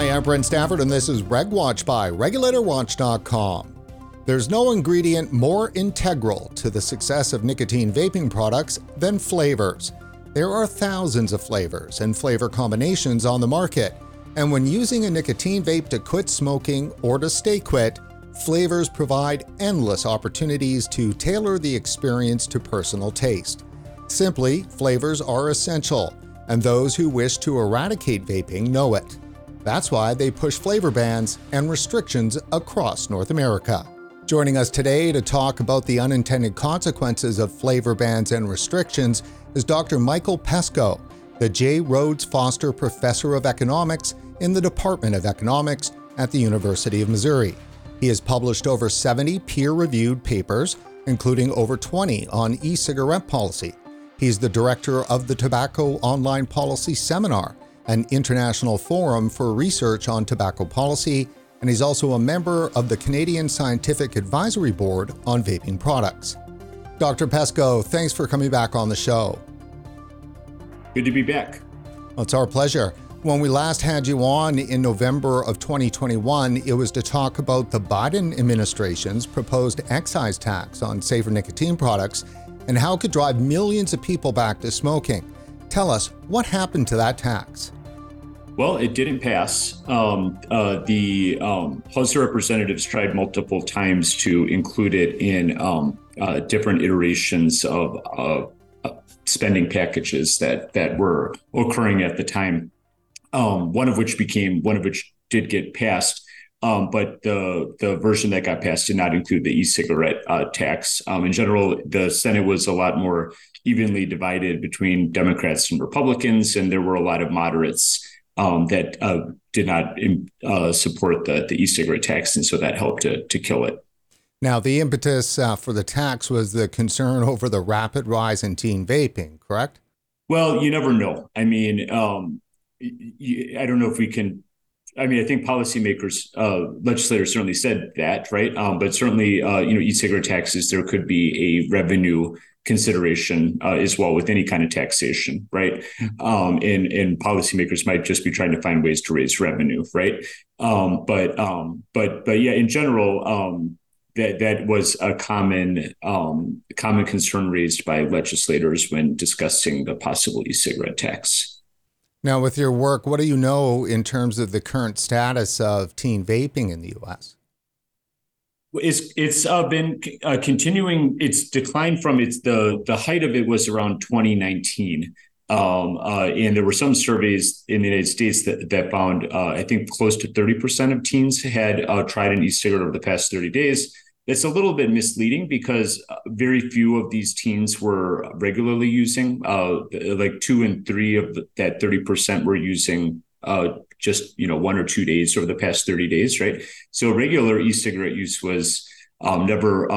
Hi, I'm Brent Stafford, and this is RegWatch by RegulatorWatch.com. There's no ingredient more integral to the success of nicotine vaping products than flavors. There are thousands of flavors and flavor combinations on the market, and when using a nicotine vape to quit smoking or to stay quit, flavors provide endless opportunities to tailor the experience to personal taste. Simply, flavors are essential, and those who wish to eradicate vaping know it. That's why they push flavor bans and restrictions across North America. Joining us today to talk about the unintended consequences of flavor bans and restrictions is Dr. Michael Pesko, the J. Rhoads Foster Professor of Economics in the Department of Economics at the University of Missouri. He has published over 70 peer-reviewed papers, including over 20 on e-cigarette policy. He's the director of the Tobacco Online Policy Seminar, an international forum for research on tobacco policy, and he's also a member of the Canadian Scientific Advisory Board on Vaping Products. Dr. Pesko, thanks for coming back on the show. Good to be back. Well, it's our pleasure. When we last had you on in November of 2021, it was to talk about the Biden administration's proposed excise tax on safer nicotine products and how it could drive millions of people back to smoking. Tell us, what happened to that tax? Well, it didn't pass. The House of Representatives tried multiple times to include it in different iterations of spending packages that were occurring at the time. One of which did get passed, but the version that got passed did not include the e-cigarette tax. In general, the Senate was a lot more evenly divided between Democrats and Republicans, and there were a lot of moderates that did not support the e-cigarette tax, and so that helped to kill it. Now, the impetus for the tax was the concern over the rapid rise in teen vaping, correct? Well, you never know. I mean, I don't know if we can. I mean, I think policymakers, legislators certainly said that, right? But certainly, e-cigarette taxes, there could be a revenue consideration as well with any kind of taxation, right? And policymakers might just be trying to find ways to raise revenue, right? But yeah, in general, that was a common concern raised by legislators when discussing the possible e-cigarette tax. Now, with your work, what do you know in terms of the current status of teen vaping in the U.S.? It's been continuing. It's declined from the height of it was around 2019. And there were some surveys in the United States that found, I think, close to 30% of teens had tried an e-cigarette over the past 30 days. That's a little bit misleading because very few of these teens were regularly using, like 2 and 3 of that 30% were using just, 1 or 2 days over the past 30 days, right? So regular e-cigarette use was never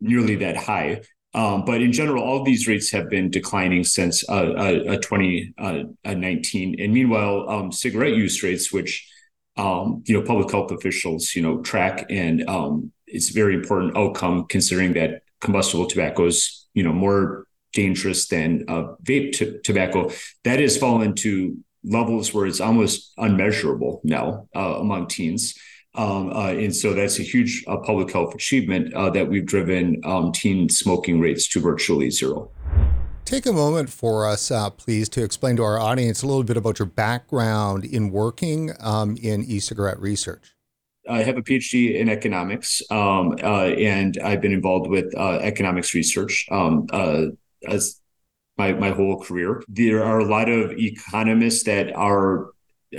nearly that high. But in general, all these rates have been declining since 2019. And meanwhile, cigarette use rates, which public health officials, track, and it's a very important outcome considering that combustible tobacco is, more dangerous than vape tobacco. That has fallen to levels where it's almost unmeasurable now among teens. And so that's a huge public health achievement that we've driven teen smoking rates to virtually zero. Take a moment for us, please, to explain to our audience a little bit about your background in working in e-cigarette research. I have a PhD in economics, and I've been involved with economics research as my whole career. There are a lot of economists that are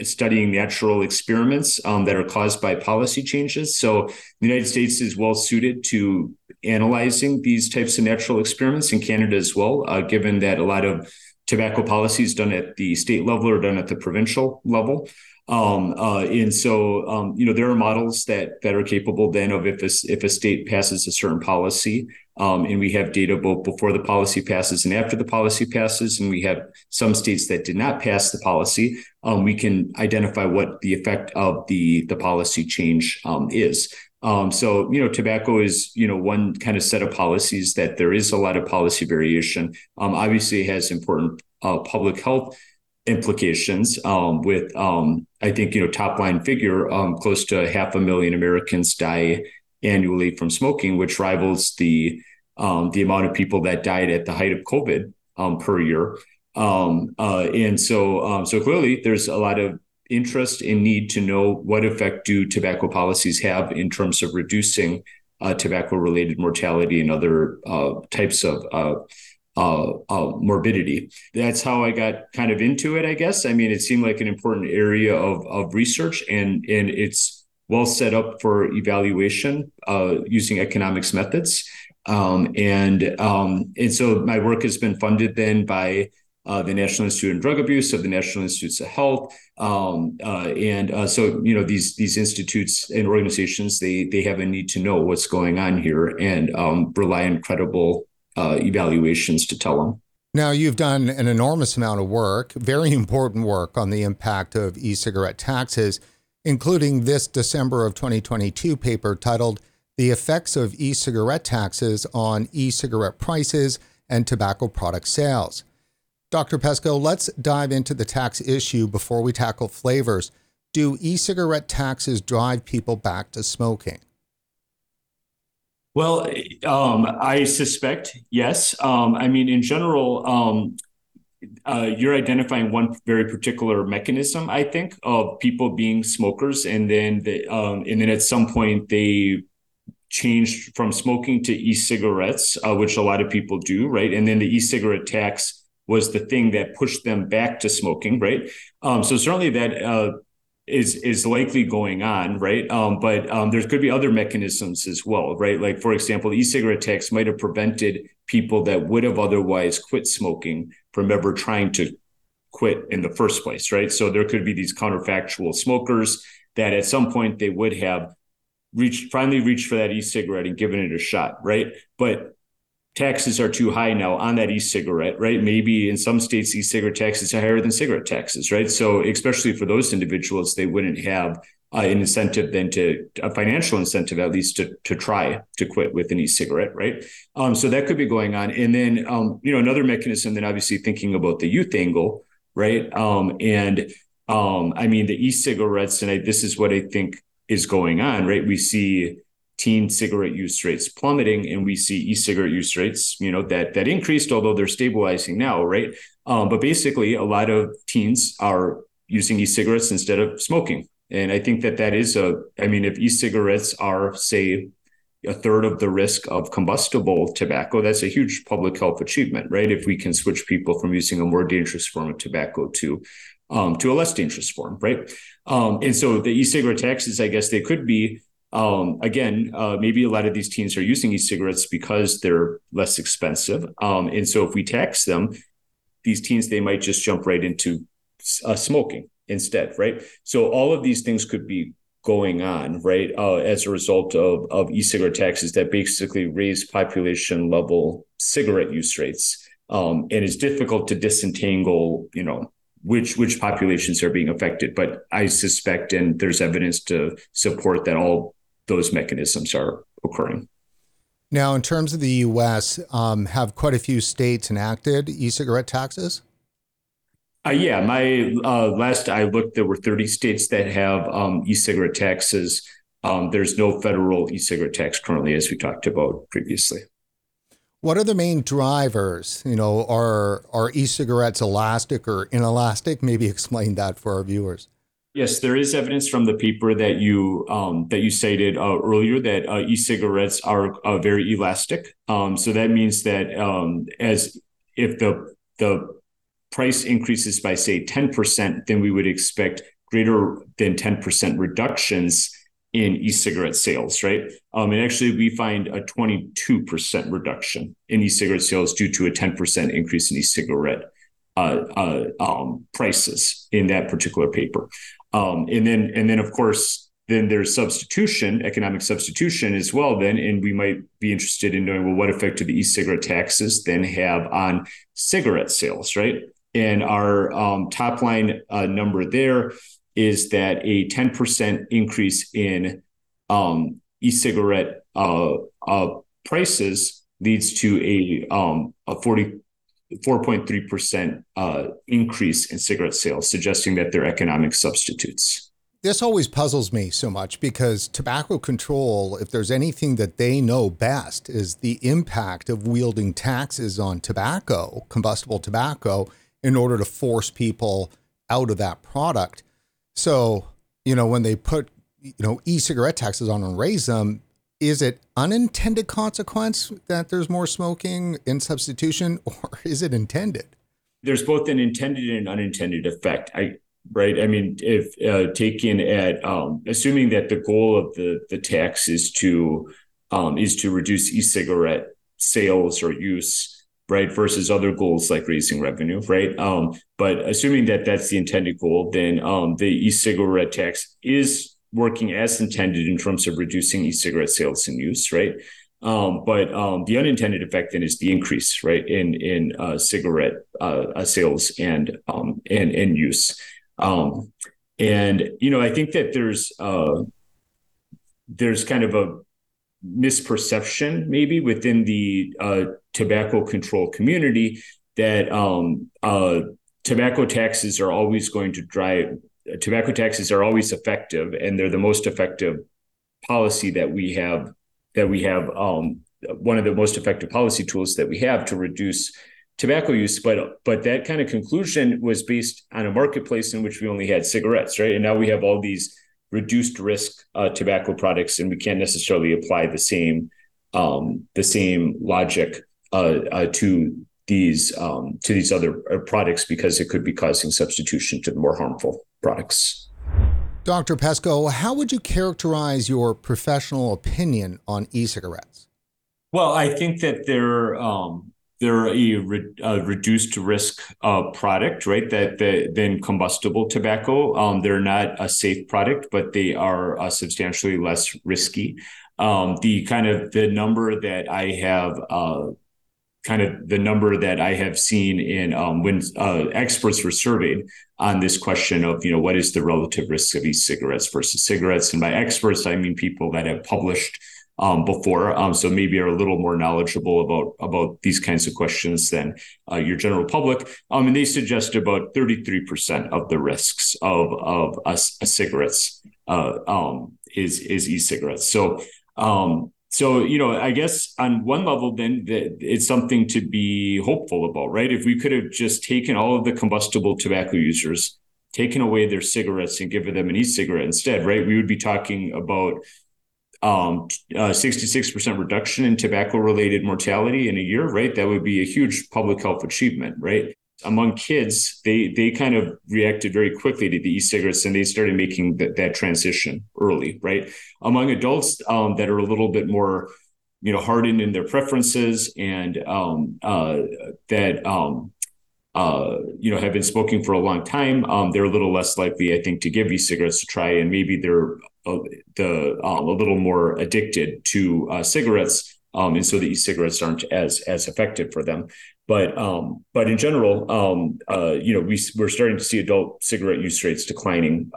studying natural experiments that are caused by policy changes. So the United States is well suited to analyzing these types of natural experiments, in Canada as well, given that a lot of tobacco policy is done at the state level or done at the provincial level. And so there are models that are capable then of if a state passes a certain policy, and we have data both before the policy passes and after the policy passes, and we have some states that did not pass the policy, we can identify what the effect of the policy change is. So tobacco is, one kind of set of policies that there is a lot of policy variation. Obviously, it has important public health implications with I think, top line figure, close to 500,000 Americans die annually from smoking, which rivals the amount of people that died at the height of COVID per year. So clearly there's a lot of interest and need to know what effect do tobacco policies have in terms of reducing tobacco related mortality and other types of morbidity. That's how I got kind of into it, I guess. I mean, it seemed like an important area of research, and it's well set up for evaluation using economics methods. And so my work has been funded then by the National Institute of Drug Abuse, of the National Institutes of Health. So these institutes and organizations, they have a need to know what's going on here and rely on credible evaluations to tell them. Now, you've done an enormous amount of work, very important work on the impact of e-cigarette taxes, including this December of 2022 paper titled The Effects of E-Cigarette Taxes on E-Cigarette Prices and Tobacco Product Sales. Dr. Pesko, let's dive into the tax issue before we tackle flavors. Do e-cigarette taxes drive people back to smoking? Well, I suspect, yes. In general, you're identifying one very particular mechanism, I think, of people being smokers. And then and then at some point they changed from smoking to e-cigarettes, which a lot of people do, right? And then the e-cigarette tax was the thing that pushed them back to smoking, right? So certainly that is likely going on, right? But there could be other mechanisms as well, right? Like, for example, the e-cigarette tax might have prevented people that would have otherwise quit smoking from ever trying to quit in the first place, right? So there could be these counterfactual smokers that at some point they would have finally reached for that e-cigarette and given it a shot, right? But taxes are too high now on that e-cigarette, right? Maybe in some states, e-cigarette taxes are higher than cigarette taxes, right? So especially for those individuals, they wouldn't have a financial incentive, at least to try to quit with an e-cigarette, right? So that could be going on. And then, another mechanism, then obviously thinking about the youth angle, right? The e-cigarettes, this is what I think is going on, right? We see teen cigarette use rates plummeting, and we see e-cigarette use rates, that increased, although they're stabilizing now, right? But basically, a lot of teens are using e-cigarettes instead of smoking. And I think that is if e-cigarettes are, say, a third of the risk of combustible tobacco, that's a huge public health achievement, right? If we can switch people from using a more dangerous form of tobacco to a less dangerous form, right? And so the e-cigarette taxes, I guess they could be, maybe a lot of these teens are using e-cigarettes because they're less expensive. And so if we tax them, these teens, they might just jump right into smoking instead, right? So all of these things could be going on, right, as a result of e-cigarette taxes that basically raise population level cigarette use rates. And it's difficult to disentangle, which populations are being affected. But I suspect, and there's evidence to support that all those mechanisms are occurring. Now, in terms of the U.S., have quite a few states enacted e-cigarette taxes? Last I looked, there were 30 states that have e-cigarette taxes. There's no federal e-cigarette tax currently, as we talked about previously. What are the main drivers? Are e-cigarettes elastic or inelastic? Maybe explain that for our viewers. Yes, there is evidence from the paper that you cited earlier that e-cigarettes are very elastic. So that means that as if the price increases by, say, 10%, then we would expect greater than 10% reductions in e-cigarette sales, right? And actually, we find a 22% reduction in e-cigarette sales due to a 10% increase in e-cigarette prices in that particular paper. And then, of course, then there's substitution, economic substitution as well then, and we might be interested in knowing, well, what effect do the e-cigarette taxes then have on cigarette sales, right? And our top line number there is that a 10% increase in e-cigarette prices leads to a 40 4.3% increase in cigarette sales, suggesting that they're economic substitutes. This always puzzles me so much because tobacco control, if there's anything that they know best, is the impact of wielding taxes on tobacco, combustible tobacco, in order to force people out of that product. So, you know, when they put, you know, e-cigarette taxes on and raise them, is it unintended consequence that there's more smoking in substitution, or is it intended? There's both an intended and unintended effect. Right. I mean, if taken at assuming that the goal of the tax is to reduce e-cigarette sales or use, right, versus other goals like raising revenue. Right. But assuming that that's the intended goal, then the e-cigarette tax is working as intended in terms of reducing e-cigarette sales and use. Right. But the unintended effect then is the increase, right, in cigarette sales and use. And, you know, I think that there's kind of a misperception maybe within the tobacco control community that tobacco taxes are always effective, and they're the most effective policy that we have, one of the most effective policy tools that we have to reduce tobacco use, but that kind of conclusion was based on a marketplace in which we only had cigarettes, right? And now we have all these reduced risk tobacco products, and we can't necessarily apply the same logic to these other products because it could be causing substitution to the more harmful products. Dr. Pesko, how would you characterize your professional opinion on e-cigarettes? Well, I think that they're a reduced risk product, right? Than combustible tobacco. They're not a safe product, but they are substantially less risky. The number that I have seen in when experts were surveyed on this question of, you know, what is the relative risk of e-cigarettes versus cigarettes? And by experts, I mean people that have published before. So maybe are a little more knowledgeable about these kinds of questions than your general public. And they suggest about 33% of the risks of cigarettes is e-cigarettes. So, you know, I guess on one level, then it's something to be hopeful about, right? If we could have just taken all of the combustible tobacco users, taken away their cigarettes and given them an e-cigarette instead, right? We would be talking about 66% reduction in tobacco-related mortality in a year, right? That would be a huge public health achievement, right? Among kids, they kind of reacted very quickly to the e-cigarettes, and they started making that transition early, right? Among adults that are a little bit more, you know, hardened in their preferences and that have been smoking for a long time, they're a little less likely, I think, to give e-cigarettes a try, and maybe they're a little more addicted to cigarettes, and so the e-cigarettes aren't as effective for them. But in general, we're starting to see adult cigarette use rates declining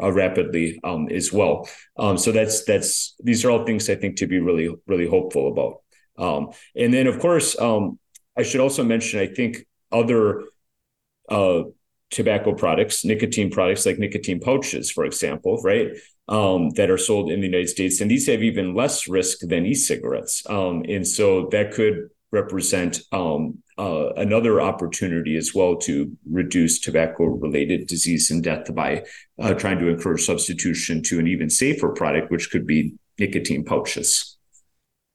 rapidly as well. So that's these are all things I think to be really, really hopeful about. And then, of course, I should also mention, I think, other tobacco products, nicotine products like nicotine pouches, for example, right, that are sold in the United States. And these have even less risk than e-cigarettes. And so that could represent another opportunity as well to reduce tobacco-related disease and death by trying to encourage substitution to an even safer product, which could be nicotine pouches.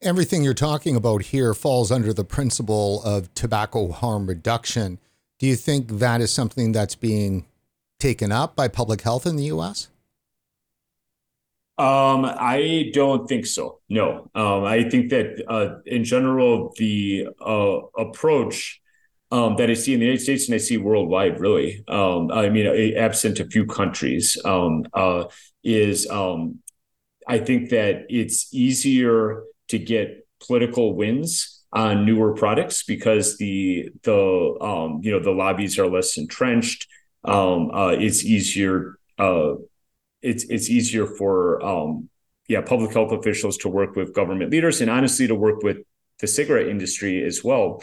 Everything you're talking about here falls under the principle of tobacco harm reduction. Do you think that is something that's being taken up by public health in the U.S.? I don't think so. No, I think that in general, the approach that I see in the United States and I see worldwide, really, absent a few countries, is I think that it's easier to get political wins on newer products because the lobbies are less entrenched. It's easier for public health officials to work with government leaders and honestly to work with the cigarette industry as well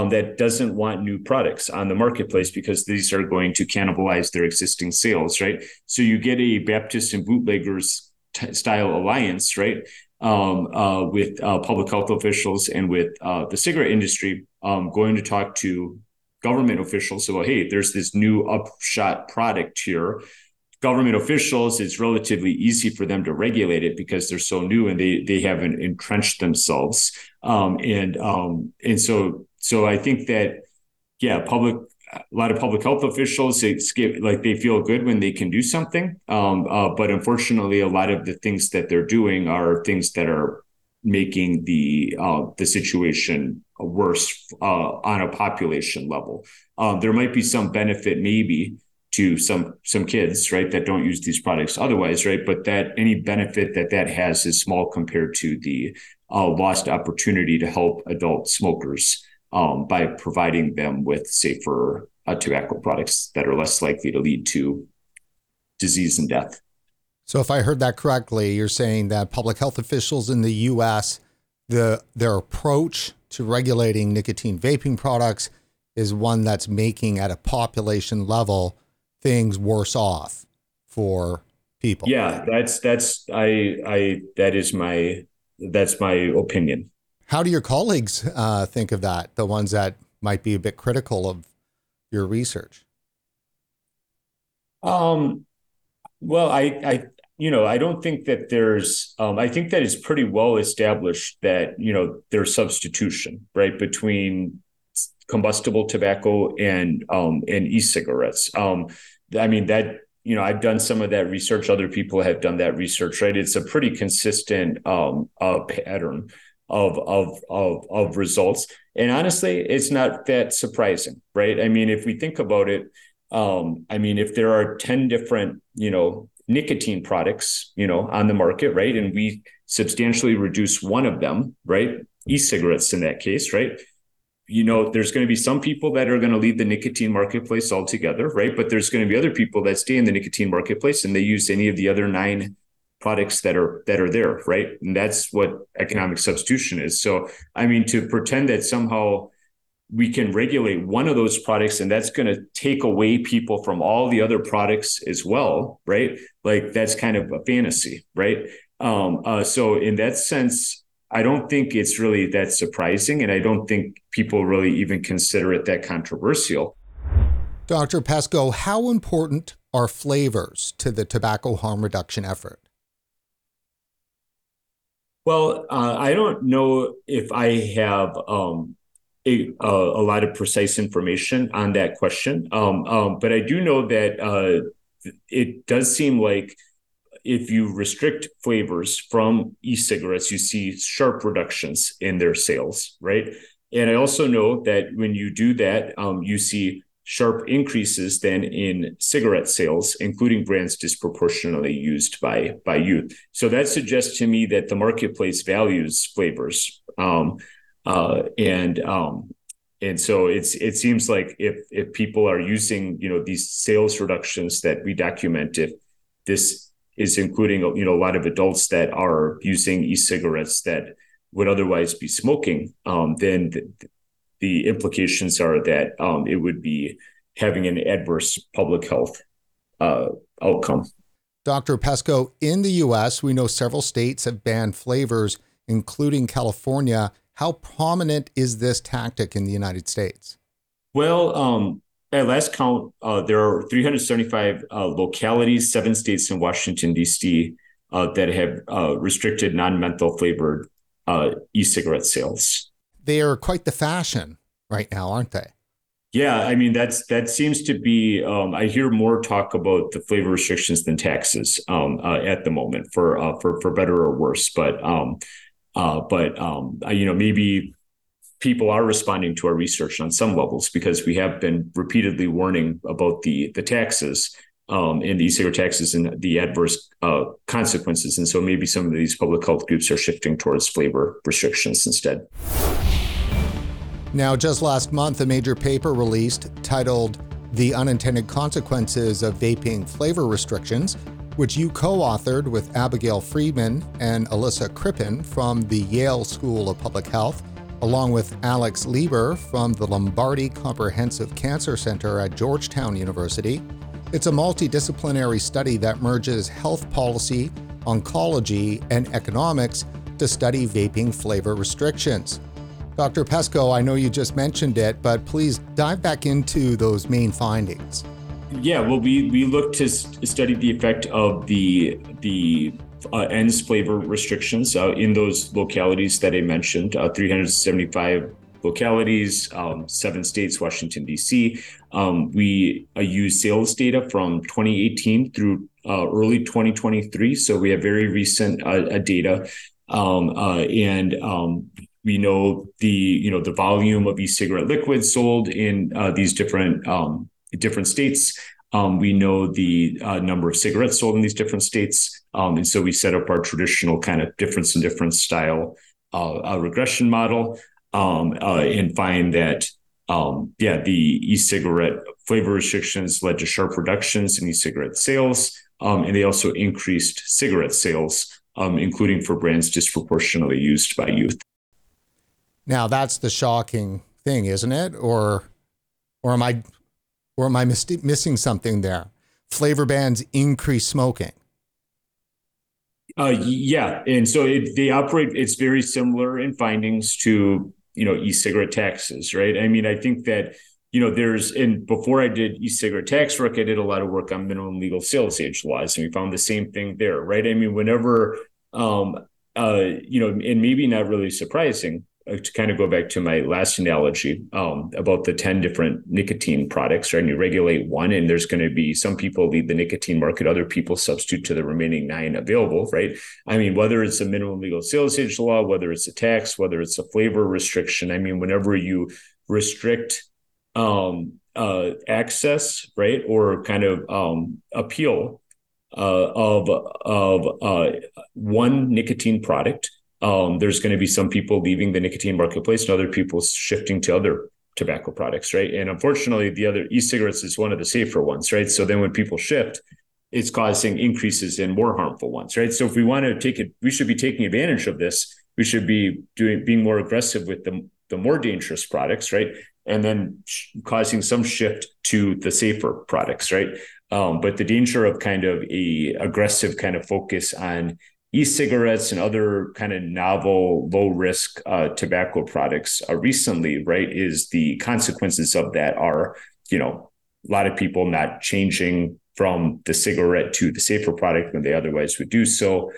that doesn't want new products on the marketplace because these are going to cannibalize their existing sales, right? So you get a Baptist and bootleggers style alliance, right? With public health officials and with the cigarette industry going to talk to government officials about, hey, there's this new upshot product here. Government officials, it's relatively easy for them to regulate it because they're so new and they haven't entrenched themselves. So I think that, a lot of public health officials, they feel good when they can do something. But unfortunately, a lot of the things that they're doing are things that are making the situation worse on a population level. There might be some benefit maybe to some kids, right, that don't use these products otherwise, right? But that any benefit that has is small compared to the lost opportunity to help adult smokers by providing them with safer tobacco products that are less likely to lead to disease and death. So if I heard that correctly, you're saying that public health officials in the U.S., their approach to regulating nicotine vaping products is one that's making at a population level things worse off for people. Yeah, that's my opinion. How do your colleagues think of that? The ones that might be a bit critical of your research. Well, I don't think that there's. I think that it's pretty well established that there's substitution, right, between combustible tobacco and e-cigarettes. I mean that. I've done some of that research. Other people have done that research, right? It's a pretty consistent pattern of results. And honestly, it's not that surprising, right? I mean, if we think about it, if there are 10 different, nicotine products, on the market, right? And we substantially reduce one of them, right? E-cigarettes in that case, right? There's going to be some people that are going to leave the nicotine marketplace altogether, right? But there's going to be other people that stay in the nicotine marketplace and they use any of the other 9 products that are there, right? And that's what economic substitution is. So, to pretend that somehow we can regulate one of those products and that's going to take away people from all the other products as well, right? Like that's kind of a fantasy, right? So in that sense, I don't think it's really that surprising, and I don't think people really even consider it that controversial. Dr. Pesko, how important are flavors to the tobacco harm reduction effort? Well, I don't know if I have a lot of precise information on that question, but I do know that it does seem like if you restrict flavors from e-cigarettes, you see sharp reductions in their sales, right? And I also know that when you do that, you see sharp increases then in cigarette sales, including brands disproportionately used by youth. So that suggests to me that the marketplace values flavors. And so it seems like if people are using, these sales reductions that we document, if this is including, a lot of adults that are using e-cigarettes that would otherwise be smoking, then the implications are that it would be having an adverse public health outcome. Dr. Pesko, in the U.S., we know several states have banned flavors, including California. How prominent is this tactic in the United States? Well, at last count, there are 375 localities, 7 states in Washington, D.C. That have restricted non-menthol flavored e-cigarette sales. They are quite the fashion right now, aren't they? Yeah, that seems to be, I hear more talk about the flavor restrictions than taxes at the moment, for better or worse. But maybe people are responding to our research on some levels because we have been repeatedly warning about the taxes and the e-cigarette taxes and the adverse consequences. And so maybe some of these public health groups are shifting towards flavor restrictions instead. Now, just last month, a major paper released titled The Unintended Consequences of Vaping Flavor Restrictions, which you co-authored with Abigail Friedman and Alyssa Crippen from the Yale School of Public Health. along with Alex Lieber from the Lombardi Comprehensive Cancer Center at Georgetown University. It's a multidisciplinary study that merges health policy, oncology, and economics to study vaping flavor restrictions. Dr. Pesko, I know you just mentioned it, but please dive back into those main findings. Yeah, well, we looked to study the effect of the ENDS flavor restrictions in those localities that I mentioned, 375 localities, 7 states, Washington, D.C. We used sales data from 2018 through early 2023. So we have very recent data. We know the volume of e-cigarette liquids sold in these different states. We know the number of cigarettes sold in these different states. And so we set up our traditional kind of difference in difference style regression model and find that, the e-cigarette flavor restrictions led to sharp reductions in e-cigarette sales. And they also increased cigarette sales, including for brands disproportionately used by youth. Now, that's the shocking thing, isn't it? Or am I missing something there? Flavor bans increase smoking. Yeah. And so it's very similar in findings to, e-cigarette taxes, right? I mean, I think that, before I did e-cigarette tax work, I did a lot of work on minimum legal sales age laws, and we found the same thing there, right? I mean, whenever, and maybe not really surprising, to kind of go back to my last analogy about the 10 different nicotine products, right? And you regulate one, and there's going to be some people lead the nicotine market, other people substitute to the remaining 9 available, right? I mean, whether it's a minimum legal sales age law, whether it's a tax, whether it's a flavor restriction, I mean, whenever you restrict access, right, or kind of appeal of one nicotine product, there's going to be some people leaving the nicotine marketplace and other people shifting to other tobacco products, right? And unfortunately, the other e-cigarettes is one of the safer ones, right? So then when people shift, it's causing increases in more harmful ones, right? So if we want to take it, we should be taking advantage of this. We should be being more aggressive with the more dangerous products, right? And then causing some shift to the safer products, right? But the danger of kind of a aggressive kind of focus on e-cigarettes and other kind of novel, low-risk tobacco products recently, right, is the consequences of that are, a lot of people not changing from the cigarette to the safer product when they otherwise would do so,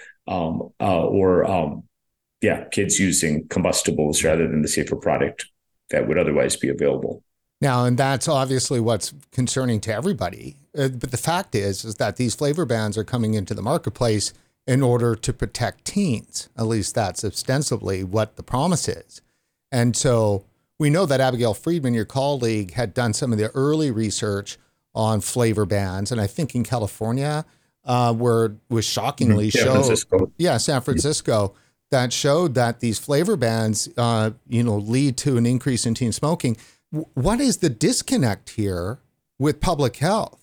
kids using combustibles rather than the safer product that would otherwise be available. Now, and that's obviously what's concerning to everybody. But the fact is that these flavor bans are coming into the marketplace in order to protect teens. At least that's ostensibly what the promise is. And so we know that Abigail Friedman, your colleague, had done some of the early research on flavor bans. And I think in California, was shockingly San Francisco, that showed that these flavor bans, lead to an increase in teen smoking. What is the disconnect here with public health?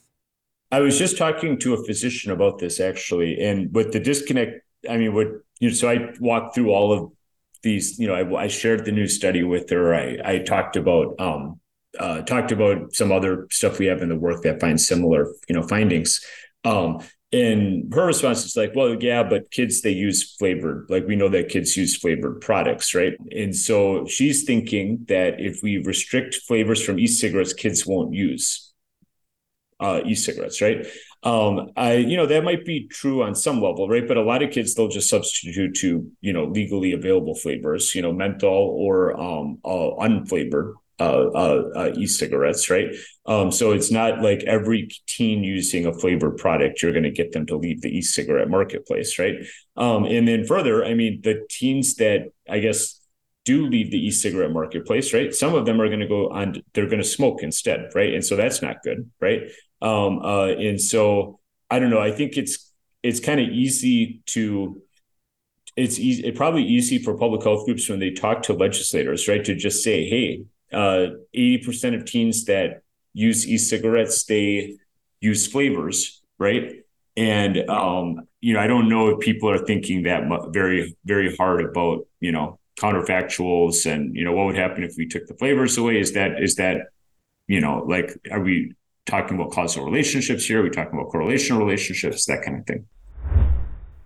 I was just talking to a physician about this actually. And with the disconnect, I mean, so I walked through all of these, I shared the new study with her. I talked about some other stuff we have in the work that finds similar, findings. And her response is like, well, yeah, but kids, they use flavored, like we know that kids use flavored products, right? And so she's thinking that if we restrict flavors from e-cigarettes, kids won't use e-cigarettes, right? That might be true on some level, right? But a lot of kids, they'll just substitute to, legally available flavors, menthol or unflavored e-cigarettes, right? So it's not like every teen using a flavored product, you're going to get them to leave the e-cigarette marketplace, right? And then further, I mean, the teens that I guess do leave the e-cigarette marketplace, right? Some of them are going to go on, they're going to smoke instead, right? And so that's not good, right? And so I don't know. I think it's kind of easy to, it's probably easy for public health groups when they talk to legislators, right, to just say, hey, 80% of teens that use e-cigarettes, they use flavors, right? And I don't know if people are thinking that very, very hard about, counterfactuals and, you know, what would happen if we took the flavors away? Is that, you know, like, are we talking about causal relationships here? Are we talking about correlational relationships, that kind of thing?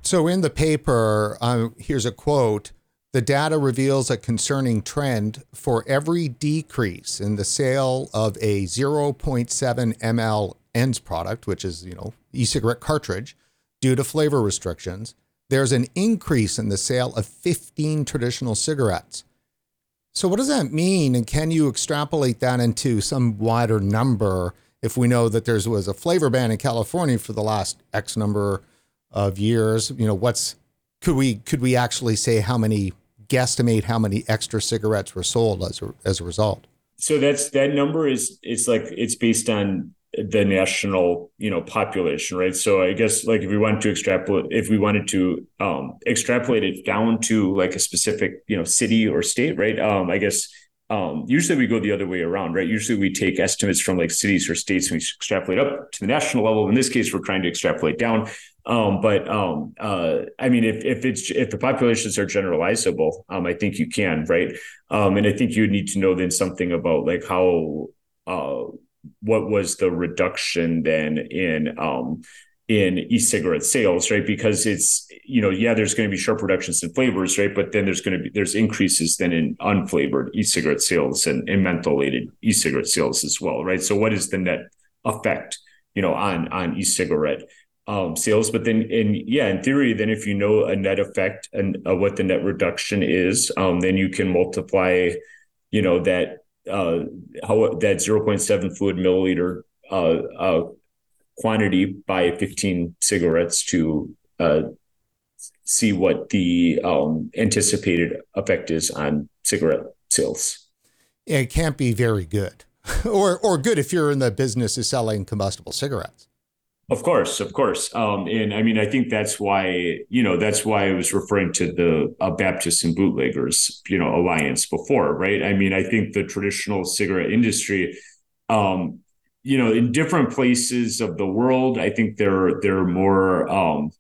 So in the paper, here's a quote, "The data reveals a concerning trend. For every decrease in the sale of a 0.7 ml ENDS product," which is, you know, e-cigarette cartridge, "due to flavor restrictions, there's an increase in the sale of 15 traditional cigarettes." So what does that mean? And can you extrapolate that into some wider number if we know that there was a flavor ban in California for the last X number of years? You know, could we actually say guesstimate how many extra cigarettes were sold as a result? So that number is, it's like, it's based on the national, you know, population, right? So I guess, like, if we wanted to extrapolate it down to like a specific, you know, city or state, right? I guess usually we go the other way around, right? Usually we take estimates from like cities or states and we extrapolate up to the national level. In this case, we're trying to extrapolate down. I mean, if the populations are generalizable, I think you can, right? And I think you would need to know then something about like how, what was the reduction then in e-cigarette sales, right? Because it's, you know, yeah, there's going to be sharp reductions in flavors, right? But then there's increases then in unflavored e-cigarette sales and mentholated e-cigarette sales as well, right? So what is the net effect, you know, on e-cigarette sales? But then, in theory, then if you know a net effect and what the net reduction is, then you can multiply, you know, that how that 0.7 fluid milliliter quantity by 15 cigarettes to see what the anticipated effect is on cigarette sales. It can't be very good, or good if you're in the business of selling combustible cigarettes. Of course. And I mean, I think that's why I was referring to the Baptists and Bootleggers, you know, alliance before, right? I mean, I think the traditional cigarette industry, you know, in different places of the world, I think they're more,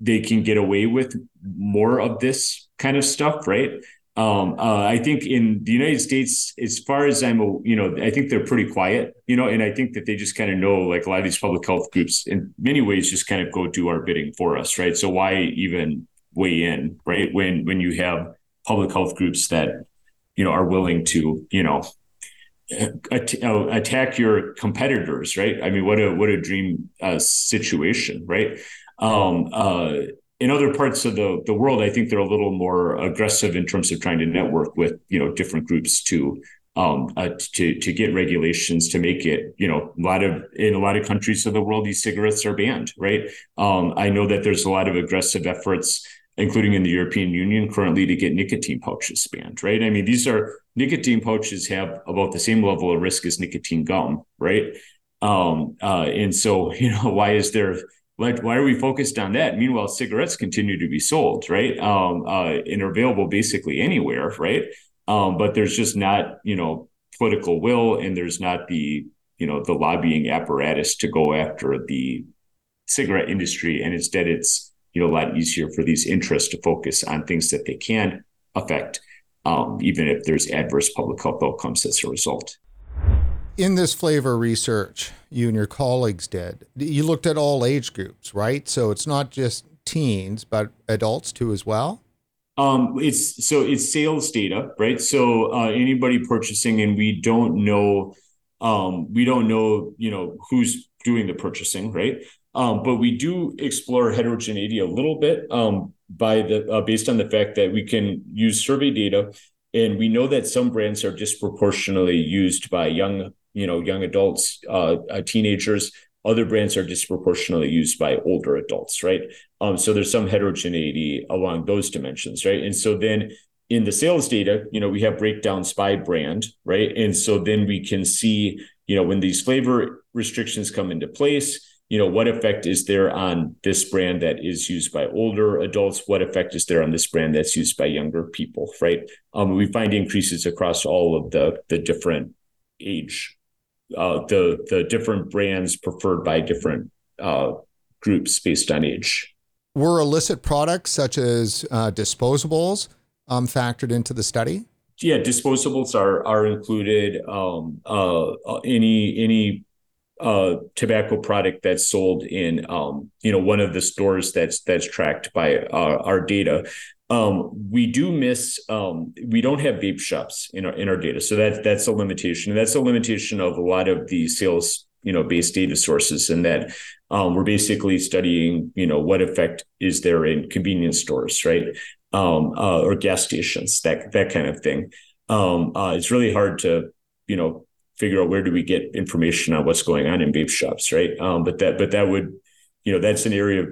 they can get away with more of this kind of stuff, right? I think in the United States, as far as I'm, you know, I think they're pretty quiet, you know, and I think that they just kind of know, like, a lot of these public health groups in many ways just kind of go do our bidding for us, right? So why even weigh in, right? When you have public health groups that, you know, are willing to, you know, attack your competitors, right? I mean, what a dream situation, right? In other parts of the world, I think they're a little more aggressive in terms of trying to network with, you know, different groups to get regulations to make it, you know, in a lot of countries of the world, these cigarettes are banned, right? I know that there's a lot of aggressive efforts, including in the European Union currently, to get nicotine pouches banned, right? I mean, nicotine pouches have about the same level of risk as nicotine gum, right? And so, you know, why are we focused on that? Meanwhile, cigarettes continue to be sold, right? And are available basically anywhere, right? But there's just not, you know, political will, and there's not the, you know, the lobbying apparatus to go after the cigarette industry. And instead, it's, you know, a lot easier for these interests to focus on things that they can affect, even if there's adverse public health outcomes as a result. In this flavor research you and your colleagues did, you looked at all age groups, right? So it's not just teens, but adults too as well? It's sales data, right? So anybody purchasing, and we don't know, you know, who's doing the purchasing, right? But we do explore heterogeneity a little bit based on the fact that we can use survey data, and we know that some brands are disproportionately used by young adults, teenagers. Other brands are disproportionately used by older adults, right? So there's some heterogeneity along those dimensions, right? And so then in the sales data, you know, we have breakdowns by brand, right? And so then we can see, you know, when these flavor restrictions come into place, you know, what effect is there on this brand that is used by older adults? What effect is there on this brand that's used by younger people, right? We find increases across all of the different age, the different brands preferred by different groups based on age. Were illicit products such as disposables factored into the study? Yeah, disposables are included. Any tobacco product that's sold in one of the stores that's tracked by our data. We do miss. We don't have vape shops in our data, so that's a limitation. And that's a limitation of a lot of the sales based data sources, in that we're basically studying what effect is there in convenience stores, right? Or gas stations, that kind of thing. It's really hard to figure out where do we get information on what's going on in vape shops, right? But that would, that's an area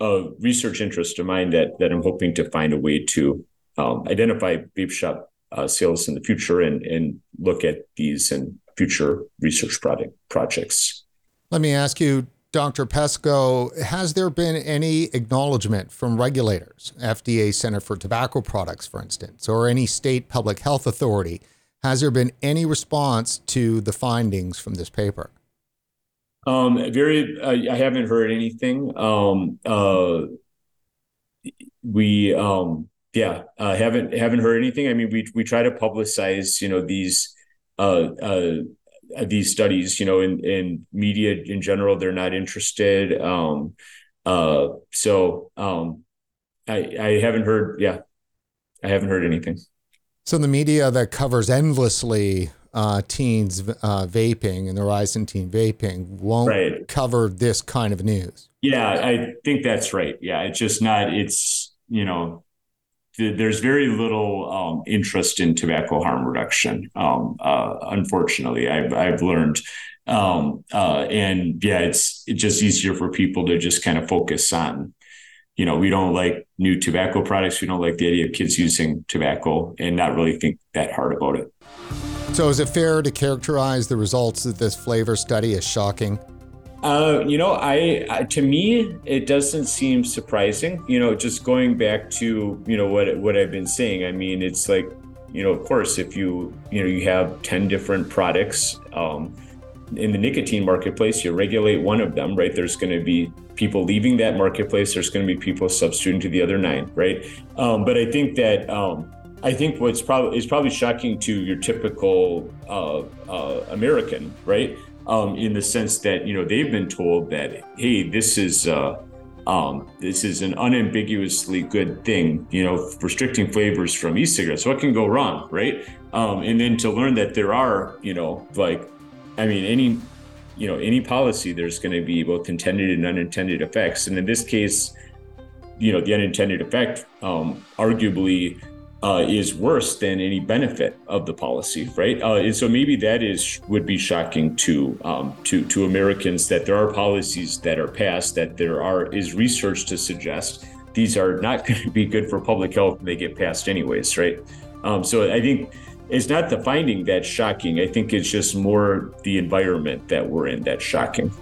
of research interest of mine that I'm hoping to find a way to identify vape shop sales in the future and look at these in future research projects. Let me ask you, Dr. Pesko, has there been any acknowledgement from regulators, FDA Center for Tobacco Products, for instance, or any state public health authority? Has there been any response to the findings from this paper? I haven't heard anything. Haven't heard anything. I mean, we try to publicize, these studies, in media in general, they're not interested. I haven't heard. Yeah, I haven't heard anything. So the media that covers endlessly teens vaping and the rise in teen vaping won't cover this kind of news. Yeah, I think that's right. Yeah, it's just not. It's there's very little interest in tobacco harm reduction. Unfortunately, I've learned, and yeah, it's just easier for people to just kind of focus on. We don't like new tobacco products. We don't like the idea of kids using tobacco and not really think that hard about it. So is it fair to characterize the results of this flavor study as shocking? To me, it doesn't seem surprising. Just going back to, what I've been saying, I mean, it's like, of course, if you have 10 different products, in the nicotine marketplace, you regulate one of them, right? There's going to be people leaving that marketplace. There's going to be people substituting to the other 9, right? But I think that what's probably shocking to your typical American, right? In the sense that they've been told that, hey, this is an unambiguously good thing, restricting flavors from e-cigarettes. What can go wrong, right? And then to learn that there are, any policy, there's going to be both intended and unintended effects. And in this case, the unintended effect arguably is worse than any benefit of the policy, right? And so maybe that would be shocking to Americans, that there are policies that are passed, that there is research to suggest these are not going to be good for public health and they get passed anyways, right? So I think it's not the finding that's shocking. I think it's just more the environment that we're in that's shocking.